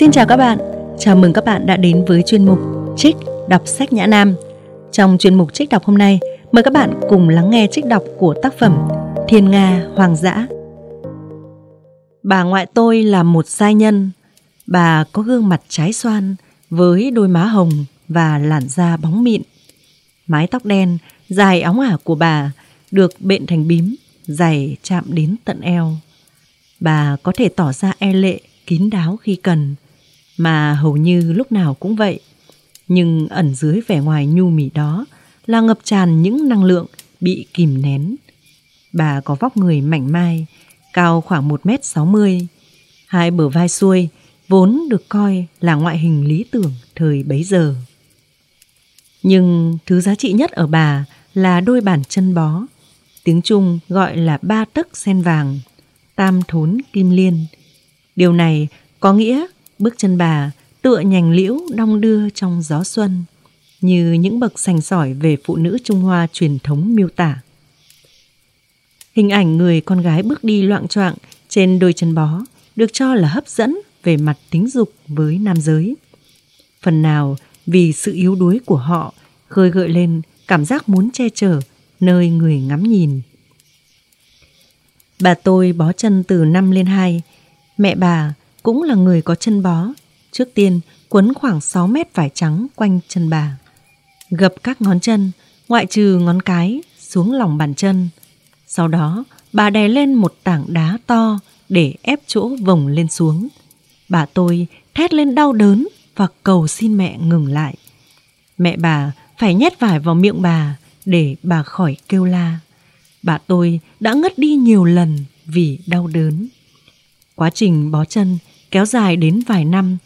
Xin chào các bạn, chào mừng các bạn đã đến với chuyên mục Trích đọc sách Nhã Nam. Trong chuyên mục Trích đọc hôm nay, mời các bạn cùng lắng nghe trích đọc của tác phẩm Thiên Nga Hoàng Giả. Bà ngoại tôi là một giai nhân. Bà có gương mặt trái xoan với đôi má hồng và làn da bóng mịn. Mái tóc đen dài óng ả của bà được bện thành bím, dày chạm đến tận eo. Bà có thể tỏ ra e lệ, kín đáo khi cần, mà hầu như lúc nào cũng vậy. Nhưng ẩn dưới vẻ ngoài nhu mì đó là ngập tràn những năng lượng bị kìm nén. Bà có vóc người mảnh mai, cao khoảng 1m60. Hai bờ vai xuôi vốn được coi là ngoại hình lý tưởng thời bấy giờ. Nhưng thứ giá trị nhất ở bà là đôi bàn chân bó, tiếng Trung gọi là 3 tấc sen vàng, tam thốn kim liên. Điều này có nghĩa bước chân bà tựa nhành liễu đong đưa trong gió xuân, như những bậc sành sỏi về phụ nữ Trung Hoa truyền thống miêu tả. Hình ảnh người con gái bước đi loạng choạng trên đôi chân bó được cho là hấp dẫn về mặt tính dục với nam giới. Phần nào vì sự yếu đuối của họ khơi gợi lên cảm giác muốn che chở nơi người ngắm nhìn. Bà tôi bó chân từ 5 lên 2. Mẹ bà cũng là người có chân bó, trước tiên quấn khoảng 6 mét vải trắng quanh chân bà, gập các ngón chân, ngoại trừ ngón cái, xuống lòng bàn chân. Sau đó, bà đè lên một tảng đá to để ép chỗ vồng lên xuống. Bà tôi thét lên đau đớn và cầu xin mẹ ngừng lại. Mẹ bà phải nhét vải vào miệng bà để bà khỏi kêu la. Bà tôi đã ngất đi nhiều lần vì đau đớn. Quá trình bó chân kéo dài đến vài năm,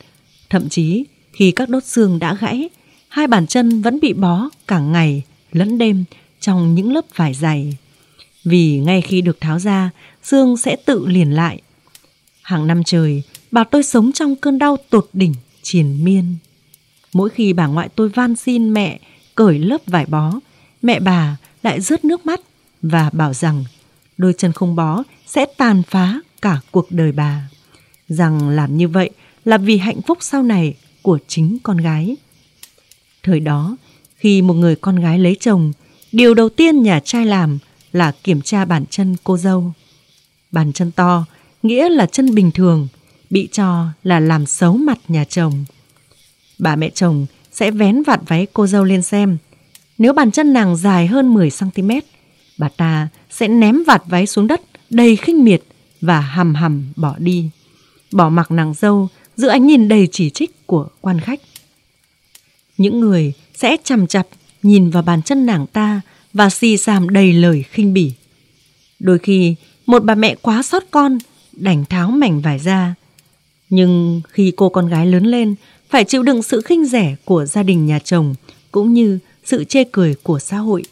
thậm chí khi các đốt xương đã gãy, hai bàn chân vẫn bị bó cả ngày lẫn đêm trong những lớp vải dày. Vì ngay khi được tháo ra, xương sẽ tự liền lại. Hàng năm trời, bà tôi sống trong cơn đau tột đỉnh triền miên. Mỗi khi bà ngoại tôi van xin mẹ cởi lớp vải bó, mẹ bà lại rớt nước mắt và bảo rằng đôi chân không bó sẽ tàn phá cả cuộc đời bà, rằng làm như vậy là vì hạnh phúc sau này của chính con gái. Thời đó, khi một người con gái lấy chồng, điều đầu tiên nhà trai làm là kiểm tra bàn chân cô dâu. Bàn chân to nghĩa là chân bình thường, bị cho là làm xấu mặt nhà chồng. Bà mẹ chồng sẽ vén vạt váy cô dâu lên xem. Nếu bàn chân nàng dài hơn 10cm, bà ta sẽ ném vạt váy xuống đất đầy khinh miệt và hầm hầm bỏ đi, bỏ mặc nàng dâu giữa ánh nhìn đầy chỉ trích của quan khách. Những người sẽ chằm chặp nhìn vào bàn chân nàng ta và xì xàm đầy lời khinh bỉ. Đôi khi một bà mẹ quá xót con đành tháo mảnh vải ra, nhưng khi cô con gái lớn lên phải chịu đựng sự khinh rẻ của gia đình nhà chồng cũng như sự chê cười của xã hội,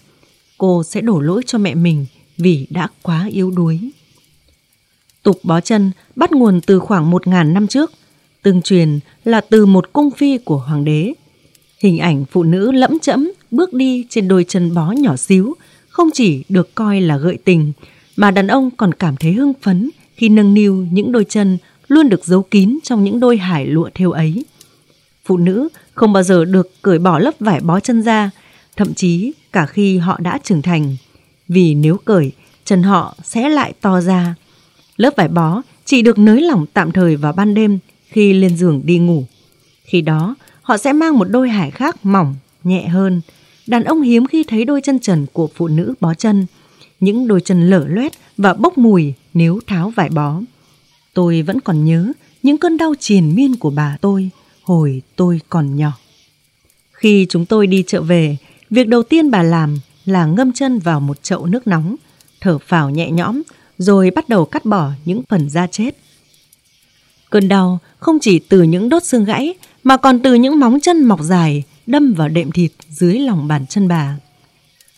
cô sẽ đổ lỗi cho mẹ mình vì đã quá yếu đuối. Tục bó chân bắt nguồn từ khoảng 1000 năm trước, tương truyền là từ một cung phi của hoàng đế. Hình ảnh phụ nữ lẫm chẫm bước đi trên đôi chân bó nhỏ xíu không chỉ được coi là gợi tình, mà đàn ông còn cảm thấy hưng phấn khi nâng niu những đôi chân luôn được giấu kín trong những đôi hải lụa thêu ấy. Phụ nữ không bao giờ được cởi bỏ lớp vải bó chân ra, thậm chí cả khi họ đã trưởng thành, vì nếu cởi, chân họ sẽ lại to ra. Lớp vải bó chỉ được nới lỏng tạm thời vào ban đêm khi lên giường đi ngủ. Khi đó, họ sẽ mang một đôi hải khác mỏng, nhẹ hơn. Đàn ông hiếm khi thấy đôi chân trần của phụ nữ bó chân, những đôi chân lở loét và bốc mùi nếu tháo vải bó. Tôi vẫn còn nhớ những cơn đau triền miên của bà tôi hồi tôi còn nhỏ. Khi chúng tôi đi chợ về, việc đầu tiên bà làm là ngâm chân vào một chậu nước nóng, thở phào nhẹ nhõm, rồi bắt đầu cắt bỏ những phần da chết. Cơn đau không chỉ từ những đốt xương gãy mà còn từ những móng chân mọc dài đâm vào đệm thịt dưới lòng bàn chân bà.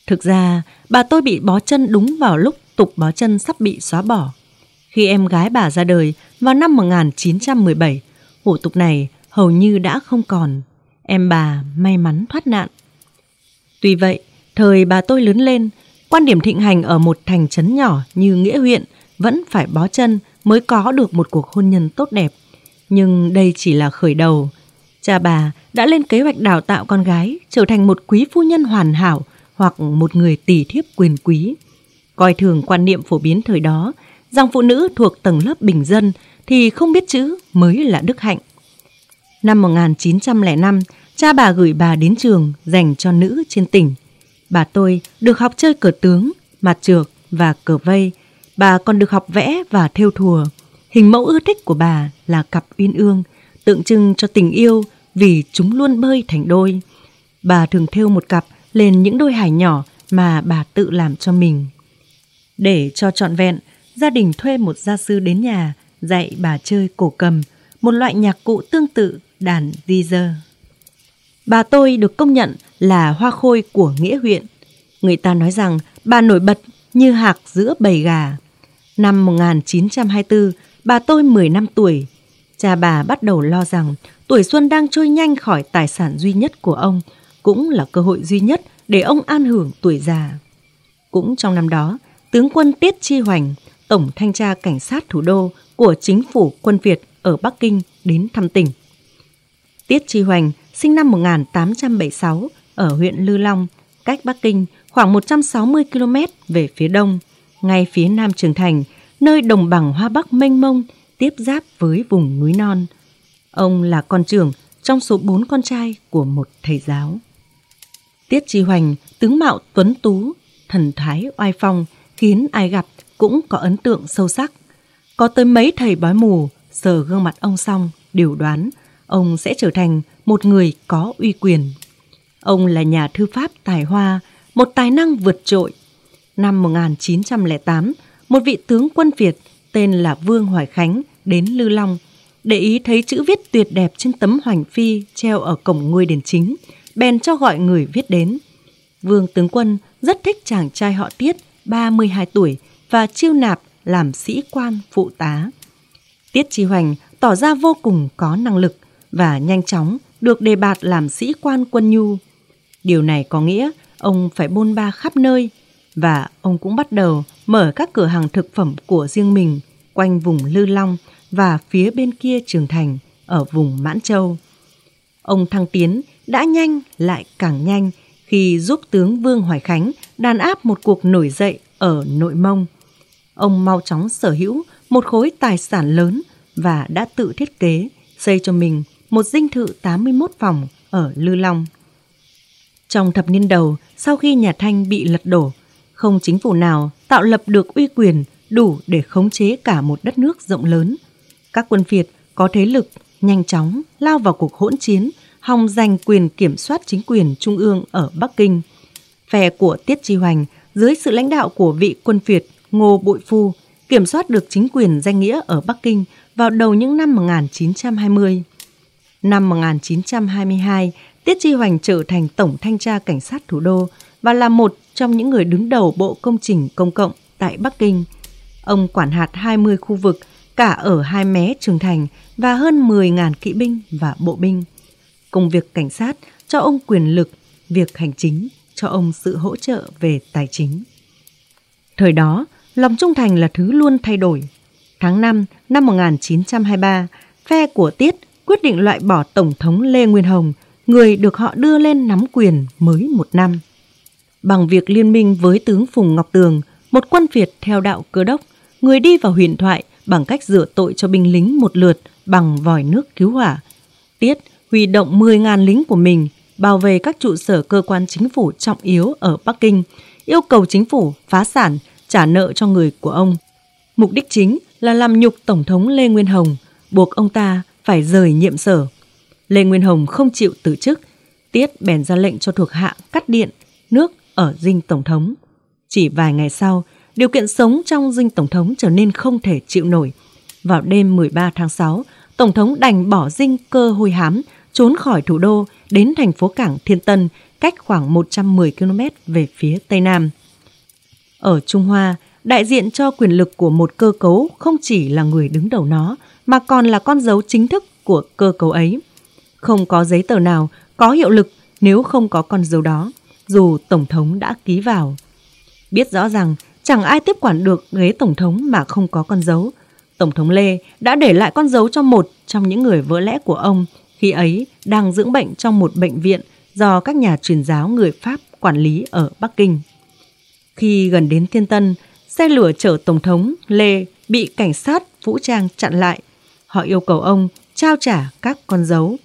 Thực ra, bà tôi bị bó chân đúng vào lúc tục bó chân sắp bị xóa bỏ. Khi em gái bà ra đời vào năm 1917, hủ tục này hầu như đã không còn. Em bà may mắn thoát nạn. Tuy vậy, thời bà tôi lớn lên, quan điểm thịnh hành ở một thành trấn nhỏ như Nghĩa huyện vẫn phải bó chân mới có được một cuộc hôn nhân tốt đẹp. Nhưng đây chỉ là khởi đầu. Cha bà đã lên kế hoạch đào tạo con gái trở thành một quý phu nhân hoàn hảo hoặc một người tỳ thiếp quyền quý. Coi thường quan niệm phổ biến thời đó rằng phụ nữ thuộc tầng lớp bình dân thì không biết chữ mới là đức hạnh. Năm 1905, cha bà gửi bà đến trường dành cho nữ trên tỉnh. Bà tôi được học chơi cờ tướng, mặt trược và cờ vây. Bà còn được học vẽ và thêu thùa. Hình mẫu ưa thích của bà là cặp uyên ương, tượng trưng cho tình yêu vì chúng luôn bơi thành đôi. Bà thường thêu một cặp lên những đôi hải nhỏ mà bà tự làm cho mình. Để cho trọn vẹn, gia đình thuê một gia sư đến nhà dạy bà chơi cổ cầm, một loại nhạc cụ tương tự đàn di dơ. Bà tôi được công nhận là hoa khôi của Nghĩa huyện. Người ta nói rằng bà nổi bật như hạc giữa bầy gà. Năm 1924, bà tôi 15 tuổi. Cha bà bắt đầu lo rằng tuổi xuân đang trôi nhanh khỏi tài sản duy nhất của ông, cũng là cơ hội duy nhất để ông an hưởng tuổi già. Cũng trong năm đó, tướng quân Tiết Chi Hoành, tổng thanh tra cảnh sát thủ đô của chính phủ quân Việt ở Bắc Kinh đến thăm tỉnh. Tiết Chi Hoành sinh năm 1876 ở huyện Lư Long, cách Bắc Kinh khoảng 160 km về phía đông, ngay phía nam Trường Thành, nơi đồng bằng Hoa Bắc mênh mông tiếp giáp với vùng núi non. Ông là con trưởng trong số 4 con trai của một thầy giáo. Tiết Chi Hoành tướng mạo tuấn tú, thần thái oai phong khiến ai gặp cũng có ấn tượng sâu sắc. Có tới mấy thầy bói mù sờ gương mặt ông xong đều đoán ông sẽ trở thành một người có uy quyền. Ông là nhà thư pháp tài hoa, một tài năng vượt trội. Năm 1908, một vị tướng quân Việt tên là Vương Hoài Khánh đến Lư Long, để ý thấy chữ viết tuyệt đẹp trên tấm hoành phi treo ở cổng ngôi đền chính, bèn cho gọi người viết đến. Vương tướng quân rất thích chàng trai họ Tiết, 32 tuổi, và chiêu nạp làm sĩ quan phụ tá. Tiết Chi Hoành tỏ ra vô cùng có năng lực và nhanh chóng được đề bạt làm sĩ quan quân nhu. Điều này có nghĩa ông phải bôn ba khắp nơi, và ông cũng bắt đầu mở các cửa hàng thực phẩm của riêng mình quanh vùng Lư Long và phía bên kia Trường Thành ở vùng Mãn Châu. Ông thăng tiến đã nhanh lại càng nhanh khi giúp tướng Vương Hoài Khánh đàn áp một cuộc nổi dậy ở Nội Mông. Ông mau chóng sở hữu một khối tài sản lớn và đã tự thiết kế, xây cho mình một dinh thự 81 phòng ở Lư Long. Trong thập niên đầu, sau khi nhà Thanh bị lật đổ, không chính phủ nào tạo lập được uy quyền đủ để khống chế cả một đất nước rộng lớn. Các quân Việt có thế lực nhanh chóng lao vào cuộc hỗn chiến, hòng giành quyền kiểm soát chính quyền trung ương ở Bắc Kinh. Phe của Tiết Chi Hoành dưới sự lãnh đạo của vị quân Việt Ngô Bội Phu kiểm soát được chính quyền danh nghĩa ở Bắc Kinh vào đầu những năm 1920. Năm 1922, Tiết Chi Hoành trở thành tổng thanh tra cảnh sát thủ đô và là một trong những người đứng đầu bộ công trình công cộng tại Bắc Kinh. Ông quản hạt 20 khu vực, cả ở hai mé Trường Thành và hơn 10.000 kỵ binh và bộ binh. Công việc cảnh sát cho ông quyền lực, việc hành chính cho ông sự hỗ trợ về tài chính. Thời đó, lòng trung thành là thứ luôn thay đổi. Tháng 5 năm 1923, phe của Tiết quyết định loại bỏ Tổng thống Lê Nguyên Hồng, người được họ đưa lên nắm quyền mới một năm. Bằng việc liên minh với tướng Phùng Ngọc Tường, một quân Việt theo đạo Cơ Đốc, người đi vào huyền thoại bằng cách rửa tội cho binh lính một lượt bằng vòi nước cứu hỏa, Tiết huy động 10.000 lính của mình bao vây các trụ sở cơ quan chính phủ trọng yếu ở Bắc Kinh, yêu cầu chính phủ phá sản, trả nợ cho người của ông. Mục đích chính là làm nhục Tổng thống Lê Nguyên Hồng, buộc ông ta phải rời nhiệm sở. Lê Nguyên Hồng không chịu từ chức, Tiết bèn ra lệnh cho thuộc hạ cắt điện, nước ở dinh Tổng thống. Chỉ vài ngày sau, điều kiện sống trong dinh Tổng thống trở nên không thể chịu nổi. Vào đêm 13 tháng 6, Tổng thống đành bỏ dinh Cơ Hôi Hám, trốn khỏi thủ đô đến thành phố cảng Thiên Tân, cách khoảng 110 km về phía Tây Nam. Ở Trung Hoa, đại diện cho quyền lực của một cơ cấu không chỉ là người đứng đầu nó, mà còn là con dấu chính thức của cơ cấu ấy. Không có giấy tờ nào có hiệu lực nếu không có con dấu đó, dù Tổng thống đã ký vào. Biết rõ rằng chẳng ai tiếp quản được ghế Tổng thống mà không có con dấu, Tổng thống Lê đã để lại con dấu cho một trong những người vỡ lẽ của ông, khi ấy đang dưỡng bệnh trong một bệnh viện do các nhà truyền giáo người Pháp quản lý ở Bắc Kinh. Khi gần đến Thiên Tân, xe lửa chở Tổng thống Lê bị cảnh sát vũ trang chặn lại. Họ yêu cầu ông trao trả các con dấu.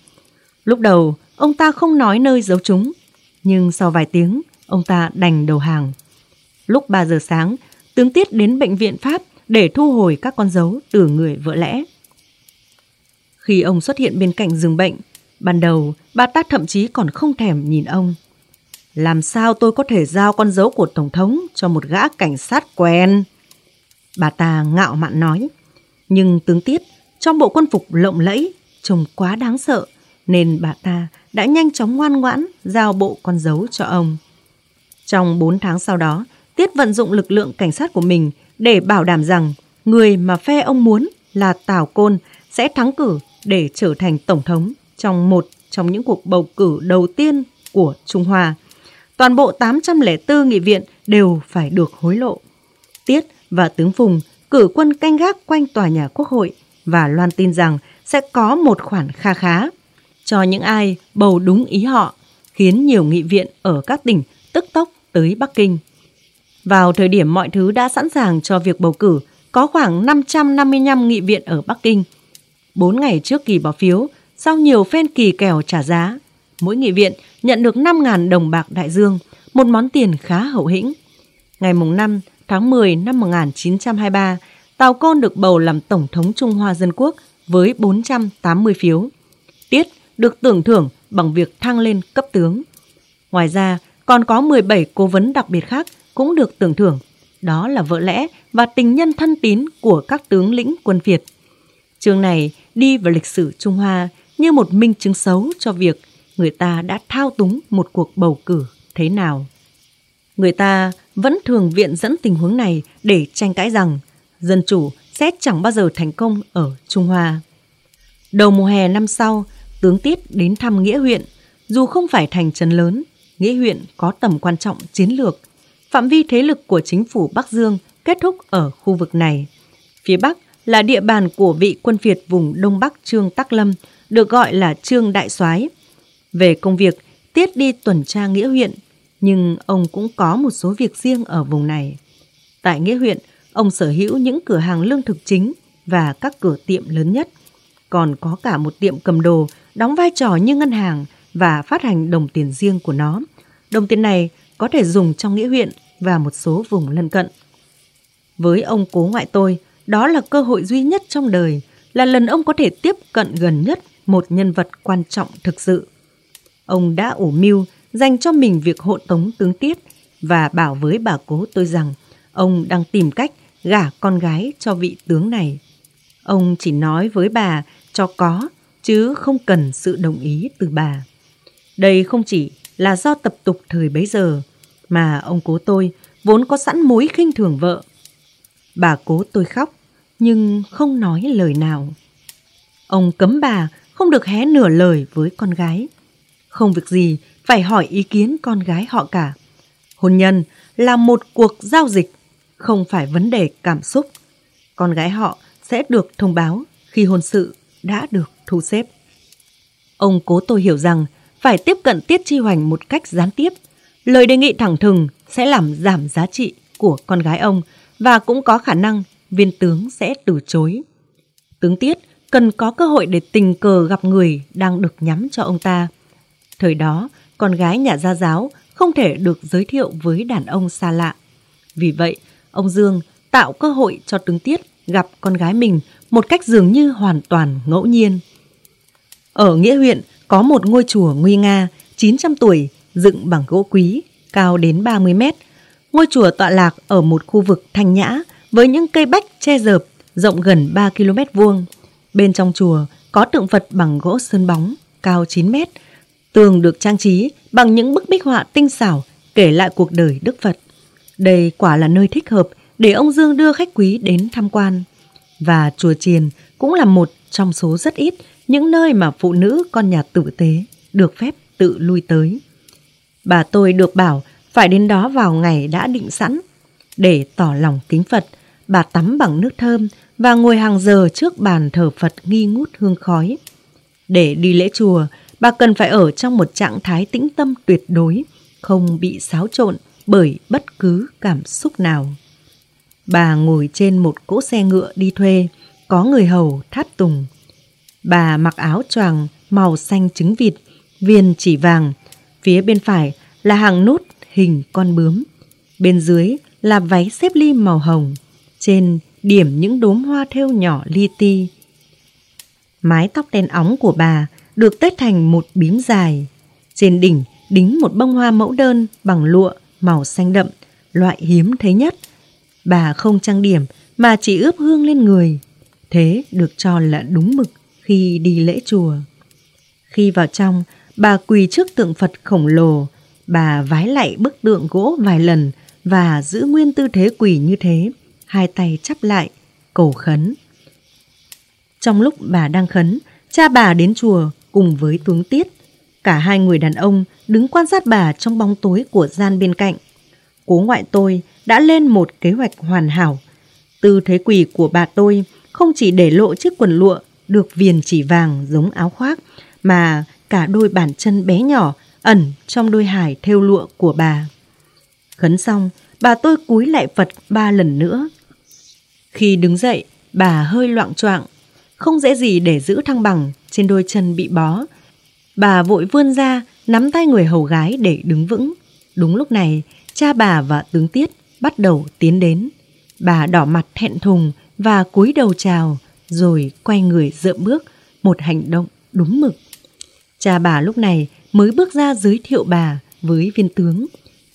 Lúc đầu, ông ta không nói nơi giấu chúng, nhưng sau vài tiếng, ông ta đành đầu hàng. Lúc 3 giờ sáng, tướng Tiết đến bệnh viện Pháp để thu hồi các con dấu từ người vỡ lẽ. Khi ông xuất hiện bên cạnh giường bệnh, ban đầu bà ta thậm chí còn không thèm nhìn ông. Làm sao tôi có thể giao con dấu của Tổng thống cho một gã cảnh sát quen? Bà ta ngạo mạn nói. Nhưng tướng Tiết trong bộ quân phục lộng lẫy trông quá đáng sợ, nên bà ta đã nhanh chóng ngoan ngoãn giao bộ con dấu cho ông. Trong 4 tháng sau đó, Tiết vận dụng lực lượng cảnh sát của mình để bảo đảm rằng người mà phe ông muốn là Tào Côn sẽ thắng cử để trở thành Tổng thống trong một trong những cuộc bầu cử đầu tiên của Trung Hoa. Toàn bộ 804 nghị viện đều phải được hối lộ. Tiết và tướng Phùng cử quân canh gác quanh tòa nhà Quốc hội và loan tin rằng sẽ có một khoản kha khá cho những ai bầu đúng ý họ, khiến nhiều nghị viện ở các tỉnh tức tốc tới Bắc Kinh. Vào thời điểm mọi thứ đã sẵn sàng cho việc bầu cử, có khoảng 555 nghị viện ở Bắc Kinh. 4 ngày trước kỳ bỏ phiếu, sau nhiều phen kỳ kèo trả giá, mỗi nghị viện nhận được 5.000 đồng bạc đại dương, một món tiền khá hậu hĩnh. Ngày 5 tháng 10 năm 1923, Tào Côn được bầu làm Tổng thống Trung Hoa Dân Quốc với 480 phiếu. Tiết được tưởng thưởng bằng việc thăng lên cấp tướng. Ngoài ra, còn có 17 cố vấn đặc biệt khác cũng được tưởng thưởng, đó là vợ lẽ và tình nhân thân tín của các tướng lĩnh quân Việt. Chương này đi vào lịch sử Trung Hoa như một minh chứng xấu cho việc người ta đã thao túng một cuộc bầu cử thế nào. Người ta vẫn thường viện dẫn tình huống này để tranh cãi rằng dân chủ sẽ chẳng bao giờ thành công ở Trung Hoa. Đầu mùa hè năm sau, tướng Tiết đến thăm Nghĩa huyện. Dù không phải thành trấn lớn, Nghĩa huyện có tầm quan trọng chiến lược. Phạm vi thế lực của chính phủ Bắc Dương kết thúc ở khu vực này. Phía Bắc là địa bàn của vị quân Việt vùng Đông Bắc Trương Tắc Lâm, được gọi là Trương Đại Soái. Về công việc, Tiết đi tuần tra Nghĩa huyện, nhưng ông cũng có một số việc riêng ở vùng này. Tại Nghĩa huyện, ông sở hữu những cửa hàng lương thực chính và các cửa tiệm lớn nhất. Còn có cả một tiệm cầm đồ đóng vai trò như ngân hàng và phát hành đồng tiền riêng của nó. Đồng tiền này có thể dùng trong Nghĩa huyện và một số vùng lân cận. Với ông cố ngoại tôi, đó là cơ hội duy nhất trong đời, là lần ông có thể tiếp cận gần nhất một nhân vật quan trọng thực sự. Ông đã ủ mưu dành cho mình việc hộ tống tướng Tiết và bảo với bà cố tôi rằng ông đang tìm cách gả con gái cho vị tướng này. Ông chỉ nói với bà cho có, chứ không cần sự đồng ý từ bà. Đây không chỉ là do tập tục thời bấy giờ, mà ông cố tôi vốn có sẵn mối khinh thường vợ. Bà cố tôi khóc, nhưng không nói lời nào. Ông cấm bà không được hé nửa lời với con gái. Không việc gì phải hỏi ý kiến con gái họ cả. Hôn nhân là một cuộc giao dịch, không phải vấn đề cảm xúc. Con gái họ sẽ được thông báo khi hôn sự đã được thu xếp. Ông cố tôi hiểu rằng phải tiếp cận Tiết Chi Hoành một cách gián tiếp. Lời đề nghị thẳng thừng sẽ làm giảm giá trị của con gái ông, và cũng có khả năng viên tướng sẽ từ chối. Tướng Tiết cần có cơ hội để tình cờ gặp người đang được nhắm cho ông ta. Thời đó, con gái nhà gia giáo không thể được giới thiệu với đàn ông xa lạ. Vì vậy, ông Dương tạo cơ hội cho tướng Tiết gặp con gái mình một cách dường như hoàn toàn ngẫu nhiên. Ở Nghĩa huyện có một ngôi chùa nguy nga, 900 tuổi, dựng bằng gỗ quý, cao đến 30 mét. Ngôi chùa tọa lạc ở một khu vực thanh nhã với những cây bách che dợp, rộng gần 3 km vuông. Bên trong chùa có tượng Phật bằng gỗ sơn bóng, cao 9 mét. Tường được trang trí bằng những bức bích họa tinh xảo kể lại cuộc đời Đức Phật. Đây quả là nơi thích hợp để ông Dương đưa khách quý đến tham quan. Và chùa chiền cũng là một trong số rất ít những nơi mà phụ nữ con nhà tử tế được phép tự lui tới. Bà tôi được bảo phải đến đó vào ngày đã định sẵn. Để tỏ lòng kính Phật, bà tắm bằng nước thơm và ngồi hàng giờ trước bàn thờ Phật nghi ngút hương khói. Để đi lễ chùa, bà cần phải ở trong một trạng thái tĩnh tâm tuyệt đối, không bị xáo trộn bởi bất cứ cảm xúc nào. Bà ngồi trên một cỗ xe ngựa đi thuê, có người hầu tháp tùng. Bà mặc áo choàng màu xanh trứng vịt, viền chỉ vàng, phía bên phải là hàng nút hình con bướm, bên dưới là váy xếp ly màu hồng, trên điểm những đốm hoa thêu nhỏ li ti. Mái tóc đen óng của bà được tết thành một bím dài, trên đỉnh đính một bông hoa mẫu đơn bằng lụa màu xanh đậm, loại hiếm thấy nhất. Bà không trang điểm mà chỉ ướp hương lên người, thế được cho là đúng mực khi đi lễ chùa. Khi vào trong, bà quỳ trước tượng Phật khổng lồ, bà vái lạy bức tượng gỗ vài lần và giữ nguyên tư thế quỳ như thế, hai tay chắp lại, cầu khấn. Trong lúc bà đang khấn, cha bà đến chùa cùng với tướng Tiết. Cả hai người đàn ông đứng quan sát bà trong bóng tối của gian bên cạnh. Cố ngoại tôi đã lên một kế hoạch hoàn hảo. Tư thế quỳ của bà tôi không chỉ để lộ chiếc quần lụa được viền chỉ vàng giống áo khoác, mà cả đôi bàn chân bé nhỏ ẩn trong đôi hài thêu lụa của bà. Khấn xong, bà tôi cúi lại Phật 3 lần nữa. Khi đứng dậy, bà hơi loạng choạng, không dễ gì để giữ thăng bằng trên đôi chân bị bó. Bà vội vươn ra, nắm tay người hầu gái để đứng vững. Đúng lúc này, cha bà và tướng Tiết bắt đầu tiến đến. Bà đỏ mặt thẹn thùng và cúi đầu chào, rồi quay người dậm bước, một hành động đúng mực. Cha bà lúc này mới bước ra giới thiệu bà với viên tướng.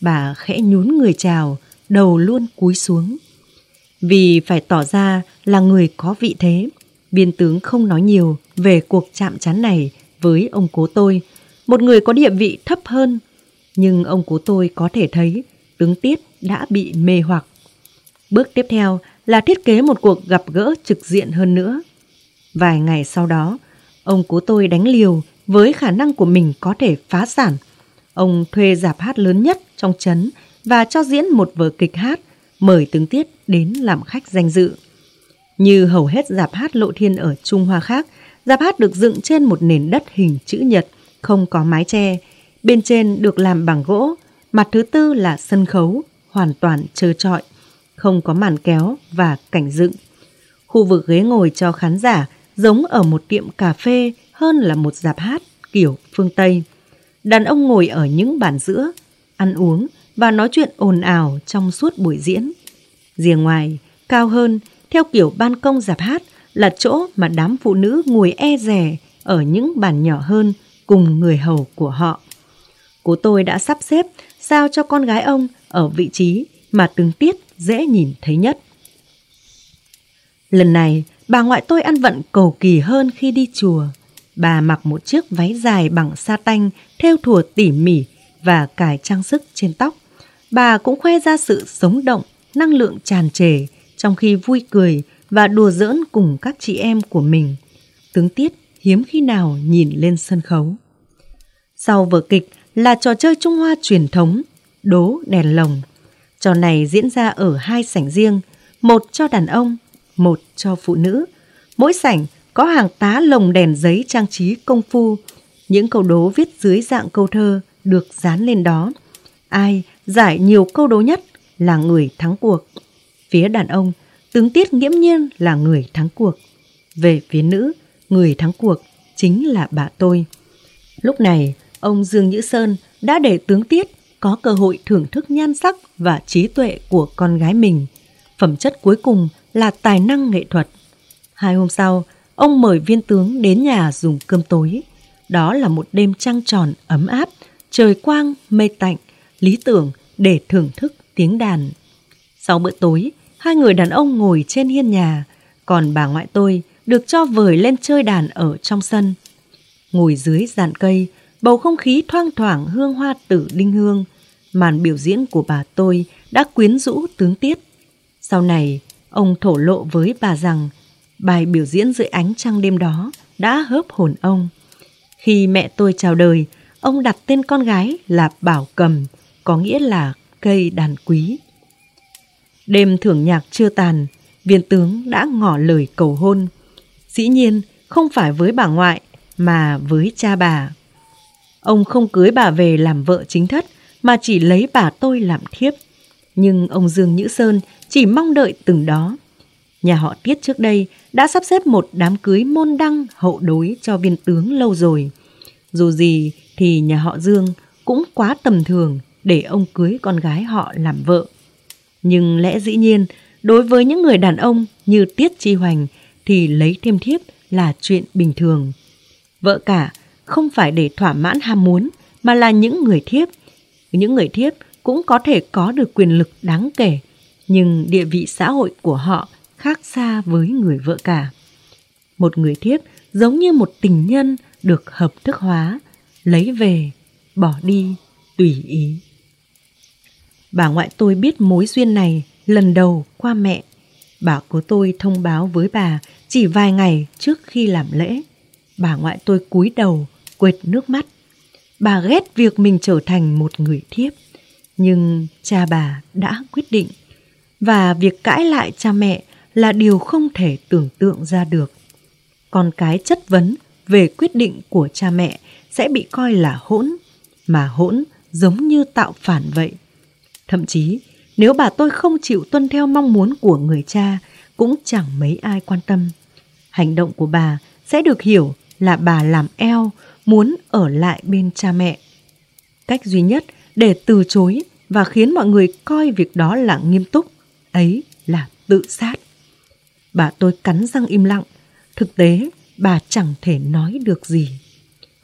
Bà khẽ nhún người chào, đầu luôn cúi xuống. Vì phải tỏ ra là người có vị thế, viên tướng không nói nhiều về cuộc chạm trán này với ông cố tôi, một người có địa vị thấp hơn. Nhưng ông cố tôi có thể thấy tướng Tiết đã bị mê hoặc. Bước tiếp theo là thiết kế một cuộc gặp gỡ trực diện hơn nữa. Vài ngày sau đó, ông cố tôi đánh liều với khả năng của mình có thể phá sản. Ông thuê rạp hát lớn nhất trong trấn và cho diễn một vở kịch hát, mời tướng Tiết đến làm khách danh dự. Như hầu hết rạp hát lộ thiên ở Trung Hoa khác, rạp hát được dựng trên một nền đất hình chữ nhật, không có mái che, bên trên được làm bằng gỗ, mặt thứ tư là sân khấu, hoàn toàn trơ trọi, không có màn kéo và cảnh dựng. Khu vực ghế ngồi cho khán giả giống ở một tiệm cà phê hơn là một rạp hát kiểu phương Tây. Đàn ông ngồi ở những bàn giữa, ăn uống và nói chuyện ồn ào trong suốt buổi diễn. Rìa ngoài, cao hơn, theo kiểu ban công rạp hát là chỗ mà đám phụ nữ ngồi e dè ở những bàn nhỏ hơn cùng người hầu của họ. Cố tôi đã sắp xếp sao cho con gái ông ở vị trí mà tướng Tiết dễ nhìn thấy nhất. Lần này, bà ngoại tôi ăn vận cầu kỳ hơn khi đi chùa. Bà mặc một chiếc váy dài bằng sa tanh thêu thùa tỉ mỉ và cài trang sức trên tóc. Bà cũng khoe ra sự sống động, năng lượng tràn trề trong khi vui cười và đùa giỡn cùng các chị em của mình. Tướng Tiết hiếm khi nào nhìn lên sân khấu. Sau vở kịch là trò chơi Trung Hoa truyền thống, đố đèn lồng. Trò này diễn ra ở 2 sảnh riêng, một cho đàn ông, một cho phụ nữ. Mỗi sảnh có hàng tá lồng đèn giấy trang trí công phu. Những câu đố viết dưới dạng câu thơ được dán lên đó. Ai giải nhiều câu đố nhất là người thắng cuộc. Phía đàn ông, tướng Tiết nghiễm nhiên là người thắng cuộc. Về phía nữ, người thắng cuộc chính là bà tôi. Lúc này, ông Dương Nhữ Sơn đã để tướng Tiết có cơ hội thưởng thức nhan sắc và trí tuệ của con gái mình. Phẩm chất cuối cùng là tài năng nghệ thuật. 2 hôm sau, ông mời viên tướng đến nhà dùng cơm tối. Đó là một đêm trăng tròn ấm áp, trời quang, mây tạnh, lý tưởng để thưởng thức tiếng đàn. Sau bữa tối, 2 người đàn ông ngồi trên hiên nhà, còn bà ngoại tôi được cho vời lên chơi đàn ở trong sân. Ngồi dưới giàn cây, bầu không khí thoang thoảng hương hoa tử đinh hương. Màn biểu diễn của bà tôi đã quyến rũ tướng Tiết. Sau này, ông thổ lộ với bà rằng bài biểu diễn dưới ánh trăng đêm đó đã hớp hồn ông. Khi mẹ tôi chào đời, ông đặt tên con gái là Bảo Cầm, có nghĩa là cây đàn quý. Đêm thưởng nhạc chưa tàn, viên tướng đã ngỏ lời cầu hôn. Dĩ nhiên không phải với bà ngoại mà với cha bà. Ông không cưới bà về làm vợ chính thất mà chỉ lấy bà tôi làm thiếp. Nhưng ông Dương Nhữ Sơn chỉ mong đợi từng đó. Nhà họ Tiết trước đây đã sắp xếp một đám cưới môn đăng hậu đối cho viên tướng lâu rồi. Dù gì thì nhà họ Dương cũng quá tầm thường để ông cưới con gái họ làm vợ. Nhưng lẽ dĩ nhiên, đối với những người đàn ông như Tiết Chi Hoành thì lấy thêm thiếp là chuyện bình thường. Vợ cả không phải để thỏa mãn ham muốn mà là những người thiếp. Những người thiếp cũng có thể có được quyền lực đáng kể, nhưng địa vị xã hội của họ khác xa với người vợ cả. Một người thiếp giống như một tình nhân được hợp thức hóa, lấy về, bỏ đi, tùy ý. Bà ngoại tôi biết mối duyên này lần đầu qua mẹ. Bà của tôi thông báo với bà chỉ vài ngày trước khi làm lễ. Bà ngoại tôi cúi đầu, quệt nước mắt. Bà ghét việc mình trở thành một người thiếp. Nhưng cha bà đã quyết định. Và việc cãi lại cha mẹ là điều không thể tưởng tượng ra được. Con cái chất vấn về quyết định của cha mẹ sẽ bị coi là hỗn, mà hỗn giống như tạo phản vậy. Thậm chí, nếu bà tôi không chịu tuân theo mong muốn của người cha, cũng chẳng mấy ai quan tâm. Hành động của bà sẽ được hiểu là bà làm eo, muốn ở lại bên cha mẹ. Cách duy nhất để từ chối và khiến mọi người coi việc đó là nghiêm túc, ấy là tự sát. Bà tôi cắn răng im lặng, thực tế bà chẳng thể nói được gì.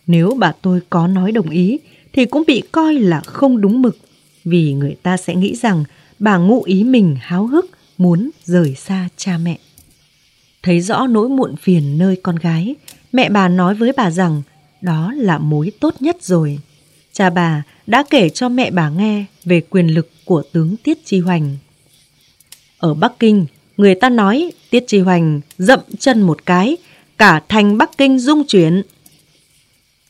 Nếu bà tôi có nói đồng ý thì cũng bị coi là không đúng mực, vì người ta sẽ nghĩ rằng bà ngụ ý mình háo hức muốn rời xa cha mẹ. Thấy rõ nỗi muộn phiền nơi con gái, mẹ bà nói với bà rằng đó là mối tốt nhất rồi. Cha bà đã kể cho mẹ bà nghe về quyền lực của tướng Tiết Chi Hoành. Ở Bắc Kinh, người ta nói Tiết Chi Hoành dậm chân một cái, cả thành Bắc Kinh rung chuyển.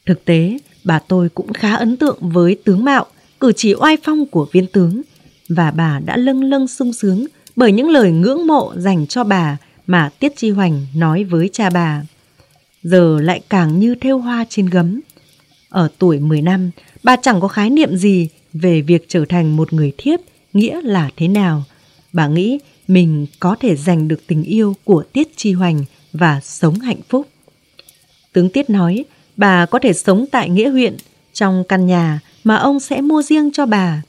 Thực tế, bà tôi cũng khá ấn tượng với tướng mạo, cử chỉ oai phong của viên tướng, và bà đã lâng lâng sung sướng bởi những lời ngưỡng mộ dành cho bà mà Tiết Chi Hoành nói với cha bà. Giờ lại càng như thêu hoa trên gấm. Ở tuổi 10 năm, bà chẳng có khái niệm gì về việc trở thành một người thiếp nghĩa là thế nào. Bà nghĩ mình có thể giành được tình yêu của Tiết Chi Hoành và sống hạnh phúc. Tướng Tiết nói bà có thể sống tại Nghĩa huyện trong căn nhà mà ông sẽ mua riêng cho bà.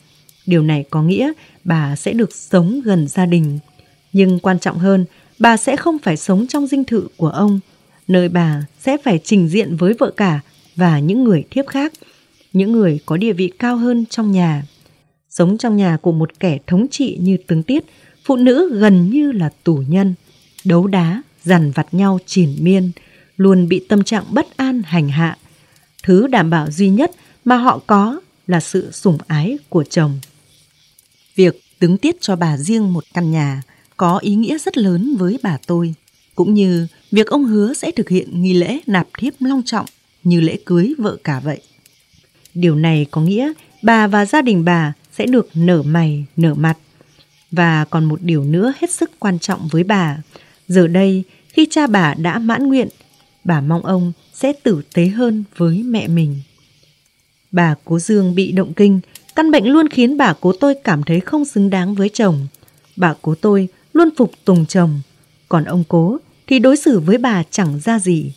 Điều này có nghĩa bà sẽ được sống gần gia đình. Nhưng quan trọng hơn, bà sẽ không phải sống trong dinh thự của ông, nơi bà sẽ phải trình diện với vợ cả và những người thiếp khác, những người có địa vị cao hơn trong nhà. Sống trong nhà của một kẻ thống trị như tướng Tiết, phụ nữ gần như là tù nhân, đấu đá, dằn vặt nhau triền miên, luôn bị tâm trạng bất an hành hạ. Thứ đảm bảo duy nhất mà họ có là sự sủng ái của chồng. Việc tướng Tiết cho bà riêng một căn nhà có ý nghĩa rất lớn với bà tôi, cũng như việc ông hứa sẽ thực hiện nghi lễ nạp thiếp long trọng như lễ cưới vợ cả vậy. Điều này có nghĩa bà và gia đình bà sẽ được nở mày, nở mặt. Và còn một điều nữa hết sức quan trọng với bà. Giờ đây, khi cha bà đã mãn nguyện, bà mong ông sẽ tử tế hơn với mẹ mình. Bà cố Dương bị động kinh, căn bệnh luôn khiến bà cố tôi cảm thấy không xứng đáng với chồng. Bà cố tôi luôn phục tùng chồng, còn ông cố thì đối xử với bà chẳng ra gì,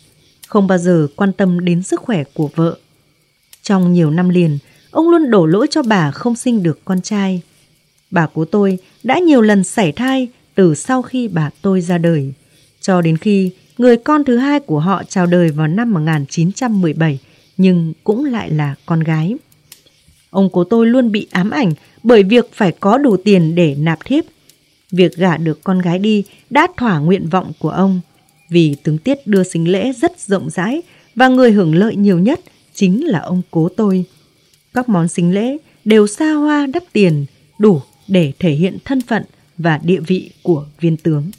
không bao giờ quan tâm đến sức khỏe của vợ. Trong nhiều năm liền, ông luôn đổ lỗi cho bà không sinh được con trai. Bà cố tôi đã nhiều lần sảy thai từ sau khi bà tôi ra đời, cho đến khi người con thứ hai của họ chào đời vào năm 1917, nhưng cũng lại là con gái. Ông cố tôi luôn bị ám ảnh bởi việc phải có đủ tiền để nạp thiếp. Việc gả được con gái đi đã thỏa nguyện vọng của ông, vì tướng Tiết đưa sính lễ rất rộng rãi và người hưởng lợi nhiều nhất chính là ông cố tôi. Các món sính lễ đều xa hoa đắt tiền, đủ để thể hiện thân phận và địa vị của viên tướng.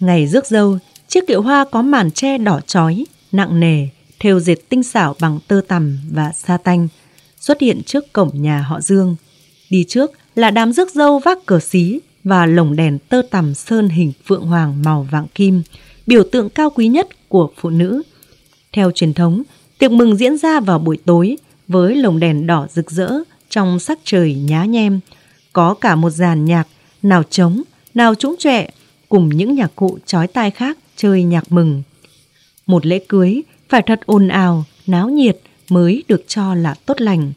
Ngày rước dâu, chiếc kiệu hoa có màn tre đỏ chói, nặng nề, thêu dệt tinh xảo bằng tơ tằm và sa tanh, xuất hiện trước cổng nhà họ Dương. Đi trước là đám rước dâu vác cờ xí, và lồng đèn tơ tằm sơn hình phượng hoàng màu vàng kim, biểu tượng cao quý nhất của phụ nữ. Theo truyền thống, tiệc mừng diễn ra vào buổi tối với lồng đèn đỏ rực rỡ trong sắc trời nhá nhem. Có cả một dàn nhạc, nào trống, nào trũng trọe, cùng những nhạc cụ chói tai khác chơi nhạc mừng. Một lễ cưới phải thật ồn ào, náo nhiệt mới được cho là tốt lành.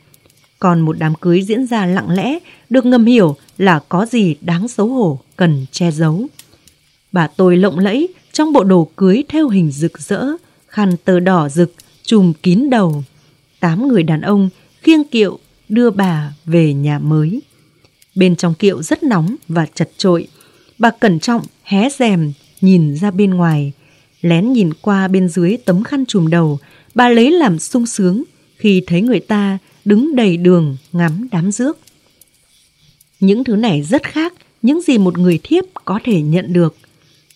Còn một đám cưới diễn ra lặng lẽ, được ngầm hiểu là có gì đáng xấu hổ cần che giấu. Bà tôi lộng lẫy trong bộ đồ cưới theo hình rực rỡ, khăn tơ đỏ rực, trùm kín đầu. 8 người đàn ông khiêng kiệu đưa bà về nhà mới. Bên trong kiệu rất nóng và chật chội. Bà cẩn trọng hé rèm nhìn ra bên ngoài. Lén nhìn qua bên dưới tấm khăn trùm đầu, bà lấy làm sung sướng khi thấy người ta đứng đầy đường ngắm đám rước. Những thứ này rất khác những gì một người thiếp có thể nhận được.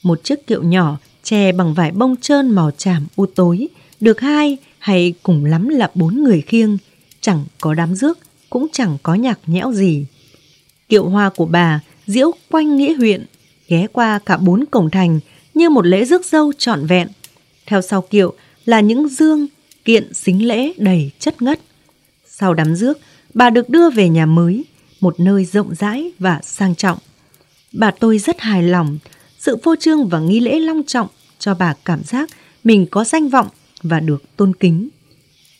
Một chiếc kiệu nhỏ che bằng vải bông trơn màu tràm u tối, được 2 hay cùng lắm là 4 người khiêng, chẳng có đám rước, cũng chẳng có nhạc nhẽo gì. Kiệu hoa của bà diễu quanh Nghĩa huyện, ghé qua cả 4 cổng thành như một lễ rước dâu trọn vẹn. Theo sau kiệu là những dương kiện xính lễ đầy chất ngất. Sau đám rước, bà được đưa về nhà mới, một nơi rộng rãi và sang trọng. Bà tôi rất hài lòng, sự phô trương và nghi lễ long trọng cho bà cảm giác mình có danh vọng và được tôn kính.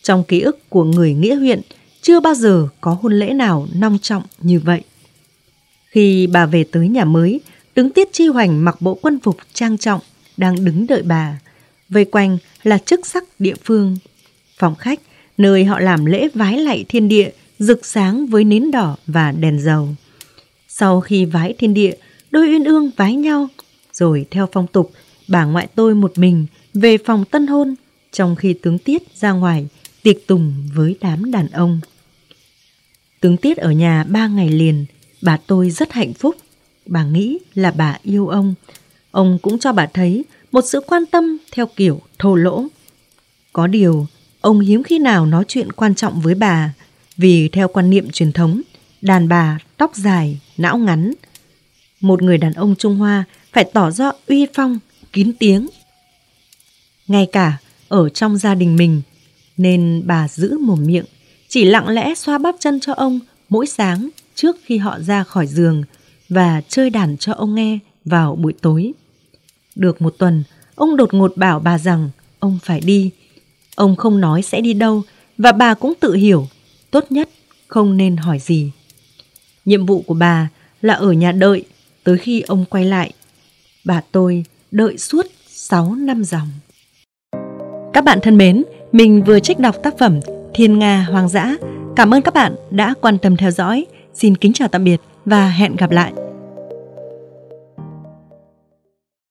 Trong ký ức của người Nghĩa huyện, chưa bao giờ có hôn lễ nào long trọng như vậy. Khi bà về tới nhà mới, tướng Tiết Chi Hoành mặc bộ quân phục trang trọng đang đứng đợi bà. Vây quanh là chức sắc địa phương. Phòng khách, nơi họ làm lễ vái lạy thiên địa, rực sáng với nến đỏ và đèn dầu. Sau khi vái thiên địa, đôi uyên ương vái nhau, rồi theo phong tục, bà ngoại tôi một mình về phòng tân hôn, trong khi tướng Tiết ra ngoài tiệc tùng với đám đàn ông. Tướng Tiết ở nhà 3 ngày liền, bà tôi rất hạnh phúc. Bà nghĩ là bà yêu ông. Ông cũng cho bà thấy một sự quan tâm theo kiểu thô lỗ. Có điều, ông hiếm khi nào nói chuyện quan trọng với bà, vì theo quan niệm truyền thống, đàn bà tóc dài, não ngắn. Một người đàn ông Trung Hoa phải tỏ ra uy phong, kín tiếng, ngay cả ở trong gia đình mình. Nên bà giữ mồm miệng, chỉ lặng lẽ xoa bắp chân cho ông mỗi sáng trước khi họ ra khỏi giường và chơi đàn cho ông nghe vào buổi tối. Được một tuần, ông đột ngột bảo bà rằng ông phải đi. Ông không nói sẽ đi đâu và bà cũng tự hiểu tốt nhất không nên hỏi gì. Nhiệm vụ của bà là ở nhà đợi tới khi ông quay lại. Bà tôi đợi suốt 6 năm ròng. Các bạn thân mến, mình vừa trích đọc tác phẩm Thiên Nga Hoàng Giả. Cảm ơn các bạn đã quan tâm theo dõi. Xin kính chào tạm biệt và hẹn gặp lại.